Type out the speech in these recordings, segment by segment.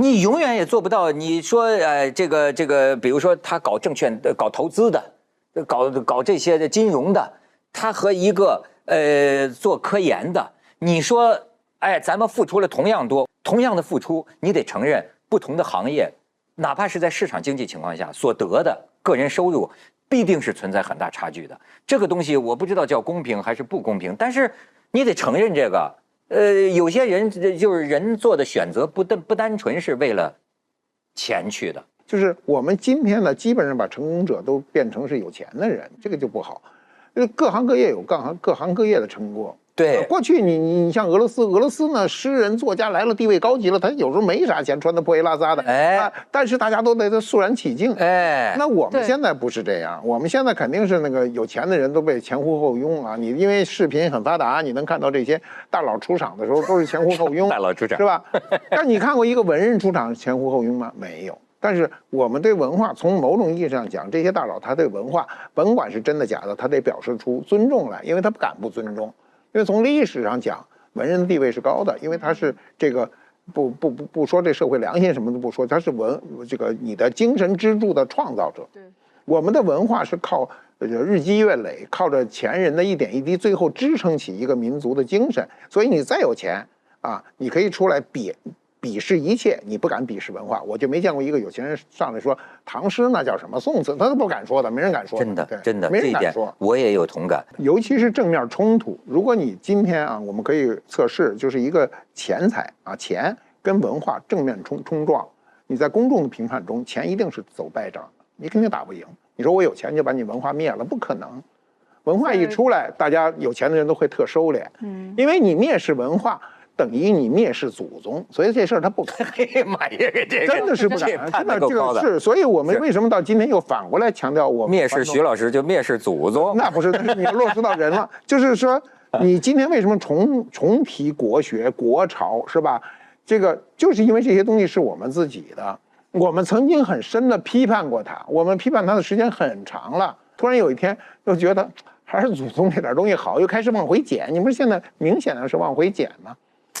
你永远也做不到。你说这个，比如说他搞证券、搞投资的，搞这些的金融的，他和一个做科研的，你说哎，咱们付出了同样多，同样的付出，你得承认不同的行业，哪怕是在市场经济情况下所得的个人收入，必定是存在很大差距的。这个东西我不知道叫公平还是不公平，但是你得承认这个。有些人就是人做的选择不单纯是为了钱去的，就是我们今天呢，基本上把成功者都变成是有钱的人，这个就不好。各行各业有各行各业的成功。对，过去你像俄罗斯呢，诗人作家来了，地位高级了，他有时候没啥钱，穿的破衣拉撒的，哎、但是大家都对他肃然起敬。哎，那我们现在不是这样，我们现在肯定是那个有钱的人都被前呼后拥啊！你因为视频很发达，你能看到这些大佬出场的时候都是前呼后拥，大佬出场是吧？但你看过一个文人出场前呼后拥吗？没有。但是我们对文化，从某种意义上讲，这些大佬他对文化，甭管是真的假的，他得表示出尊重来，因为他不敢不尊重。因为从历史上讲，文人的地位是高的，因为他是这个不说这社会良心什么都不说，他是这个你的精神支柱的创造者。对，我们的文化是靠日积月累，靠着前人的一点一滴，最后支撑起一个民族的精神。所以你再有钱啊，你可以出来鄙视一切，你不敢鄙视文化。我就没见过一个有钱人上来说唐诗那叫什么宋词，他都不敢说的，没人敢说的。真的，没人敢说。我也有同感，尤其是正面冲突。如果你今天啊，我们可以测试，就是一个钱财啊，钱跟文化正面冲撞，你在公众的评判中，钱一定是走败仗的，你肯定打不赢。你说我有钱就把你文化灭了，不可能。文化一出来，大家有钱的人都会特收敛，因为你蔑视文化。等于你蔑视祖宗，所以这事儿他不敢。哎妈呀，这真的是不敢，真的这个是。所以我们为什么到今天又反过来强调我蔑视徐老师就蔑视祖宗？那不是，但是你落实到人了，就是说你今天为什么重提国学国潮是吧？这个就是因为这些东西是我们自己的，我们曾经很深的批判过它，我们批判它的时间很长了，突然有一天又觉得还是祖宗这点东西好，又开始往回捡。你不是现在明显的是往回捡吗？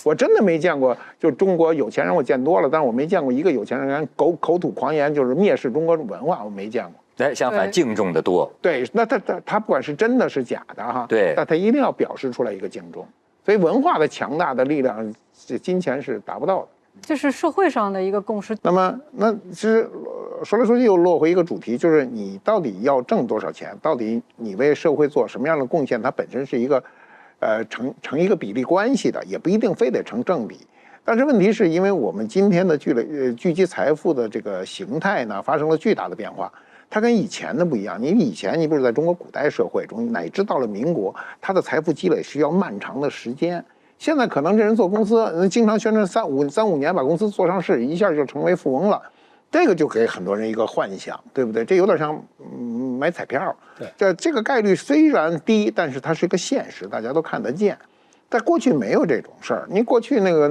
我真的没见过，就中国有钱人我见多了，但是我没见过一个有钱人口吐狂言，就是蔑视中国文化，我没见过。哎，相反敬重的多。对，那他不管是真的是假的哈，对，但他一定要表示出来一个敬重。所以文化的强大的力量，金钱是达不到的。这是社会上的一个共识。那么，那其实说来说去又落回一个主题，就是你到底要挣多少钱，到底你为社会做什么样的贡献，它本身是一个。成一个比例关系的，也不一定非得成正比，但是问题是因为我们今天的聚集财富的这个形态呢，发生了巨大的变化，它跟以前的不一样。以前比如在中国古代社会中，乃至到了民国，它的财富积累需要漫长的时间。现在可能这人做公司，经常宣传三五年把公司做上市，一下就成为富翁了，这个就给很多人一个幻想，对不对？这有点像买彩票，这个概率虽然低，但是它是一个现实，大家都看得见。但过去没有这种事儿，你过去那个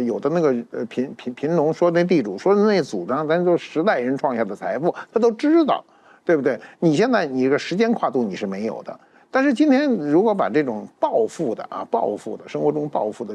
有的那个贫农说那地主说那祖上咱都十代人创下的财富，他都知道，对不对？你现在你这个时间跨度你是没有的，但是今天如果把这种暴富的生活中暴富的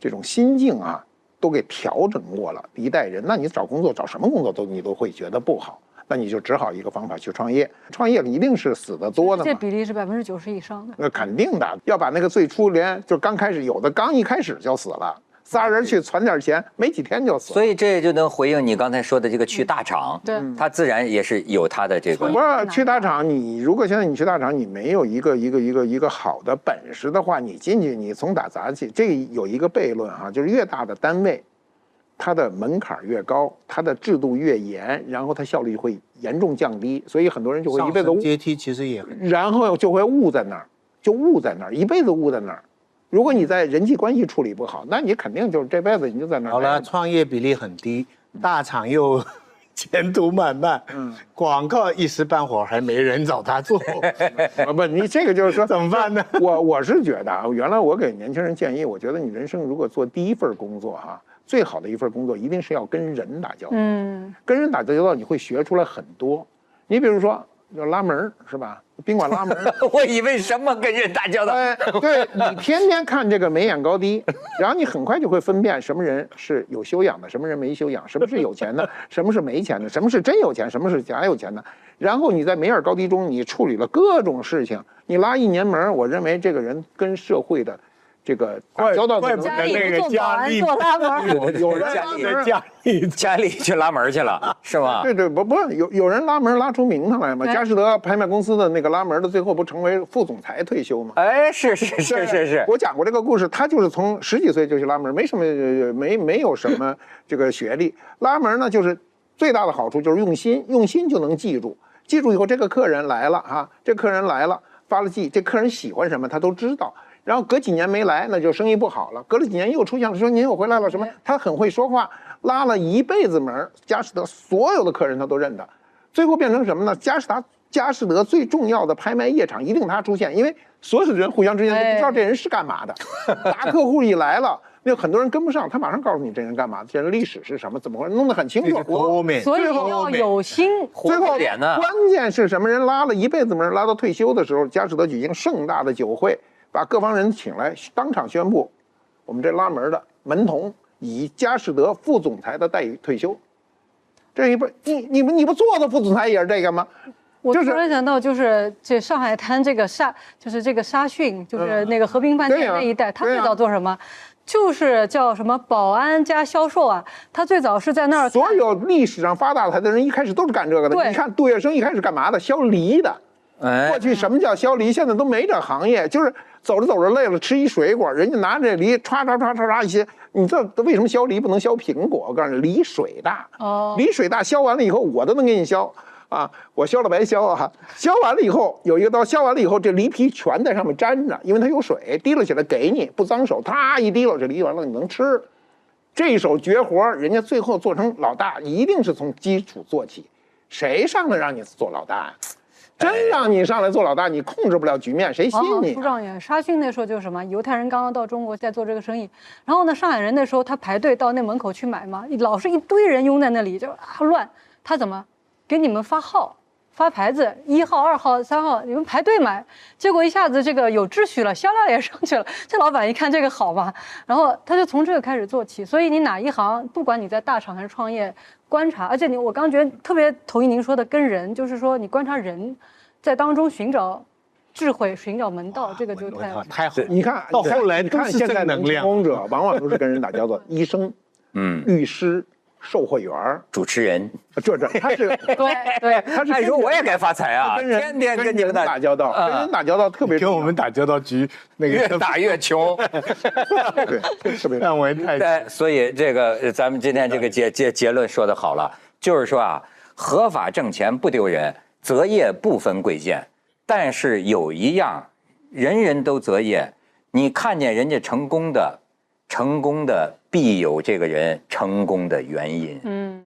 这种心境啊，都给调整过了一代人，那你找工作找什么工作你都会觉得不好。那你就只好一个方法去创业，创业一定是死得多的嘛。这比例是90%以上的。那肯定的，要把那个最初就刚开始有的刚一开始就死了，仨人去攒点钱，没几天就死了。所以这就能回应你刚才说的这个去大厂，对，它自然也是有它的这个。不是去大厂，你如果现在你去大厂，你没有一个好的本事的话，你进去你从打杂起，这个有一个悖论哈，就是越大的单位。它的门槛越高，它的制度越严，然后它效率会严重降低，所以很多人就会一辈子阶梯其实也，然后就会误在那儿，一辈子误在那儿。如果你在人际关系处理不好，那你肯定就是这辈子你就在那儿。好了，创业比例很低，大厂又前途漫漫，广告一时半会儿还没人找他做。不，你这个就是说怎么办呢？我是觉得啊，原来我给年轻人建议，我觉得你人生如果做第一份工作哈。最好的一份工作一定是要跟人打交道，跟人打交道你会学出来很多。你比如说就拉门是吧？宾馆拉门。我以为什么跟人打交道？哎，对你天天看这个眉眼高低，然后你很快就会分辨什么人是有修养的，什么人没修养，什么是有钱的，什么是没钱的，什么是真有钱，什么是假有钱的。然后你在眉眼高低中，你处理了各种事情。你拉一年门，我认为这个人跟社会的这个打交道的那个家里做拉门，有人家里去拉门去了，是吧？对对，不有人拉门拉出名堂来嘛？佳士得拍卖公司的那个拉门的，最后不成为副总裁退休吗？哎，是，我讲过这个故事，他就是从10几岁就去拉门，没有什么这个学历，拉门呢就是最大的好处就是用心，用心就能记住，记住以后这个客人来了啊，这客人来了发了记，这客人喜欢什么他都知道。然后隔几年没来，那就生意不好了。隔了几年又出现了，说您又回来了什么？他很会说话，拉了一辈子门，佳士得所有的客人他都认得。最后变成什么呢？佳士得最重要的拍卖夜场一定他出现，因为所有的人互相之间都不知道这人是干嘛的。大客户一来了，那很多人跟不上，他马上告诉你这人干嘛，这人历史是什么，怎么回事，弄得很清楚。所以要有心活着点呢。关键是什么人拉了一辈子门，拉到退休的时候，佳士得举行盛大的酒会。把各方人请来，当场宣布，我们这拉门的门童以佳士得副总裁的待遇退休。这一辈，你不做的副总裁也是这个吗？我突然想到，就是这上海滩这个沙逊，就是那个和平饭店那一带，他最早做什么？就是叫什么保安加销售啊，他最早是在那儿。所有历史上发大财的人一开始都是干这个的。你看杜月笙一开始干嘛的？削梨的。过去什么叫削梨？现在都没这行业，就是走着走着累了，吃一水果，人家拿着梨歘歘歘歘歘一些。你这为什么削梨不能削苹果？我告诉你，梨水大，梨水大，削完了以后我都能给你削啊，我削了白削啊，削完了以后有一个刀，削完了以后这梨皮全在上面粘着，因为它有水，滴落起来给你不脏手，啪一滴落这梨完了你能吃。这一手绝活，人家最后做成老大，一定是从基础做起，谁上来让你做老大呀？真让你上来做老大，你控制不了局面，谁信你？朱状元、沙逊那时候就是什么，犹太人刚刚到中国在做这个生意，然后呢，上海人那时候他排队到那门口去买嘛，老是一堆人拥在那里，就啊乱，他怎么给你们发号、发牌子，1号、2号、3号，你们排队买，结果一下子这个有秩序了，销量也上去了，这老板一看这个好嘛，然后他就从这个开始做起，所以你哪一行，不管你在大厂还是创业。观察，而且我刚觉得特别同意您说的，跟人就是说，你观察人，在当中寻找智慧，寻找门道，这个就太好。你看到后来，你看现在的成功者往往都是跟人打交道，医生、律师、售货员、主持人，这他是对，他是说我也该发财啊，天天跟你们打交道，跟人打交道特别跟我们打交道局那个越打越穷，对，特别让我太。所以这个咱们今天这个结论说的好了，就是说啊，合法挣钱不丢人，择业不分贵贱，但是有一样，人人都择业，你看见人家成功的。成功的必有这个人成功的原因。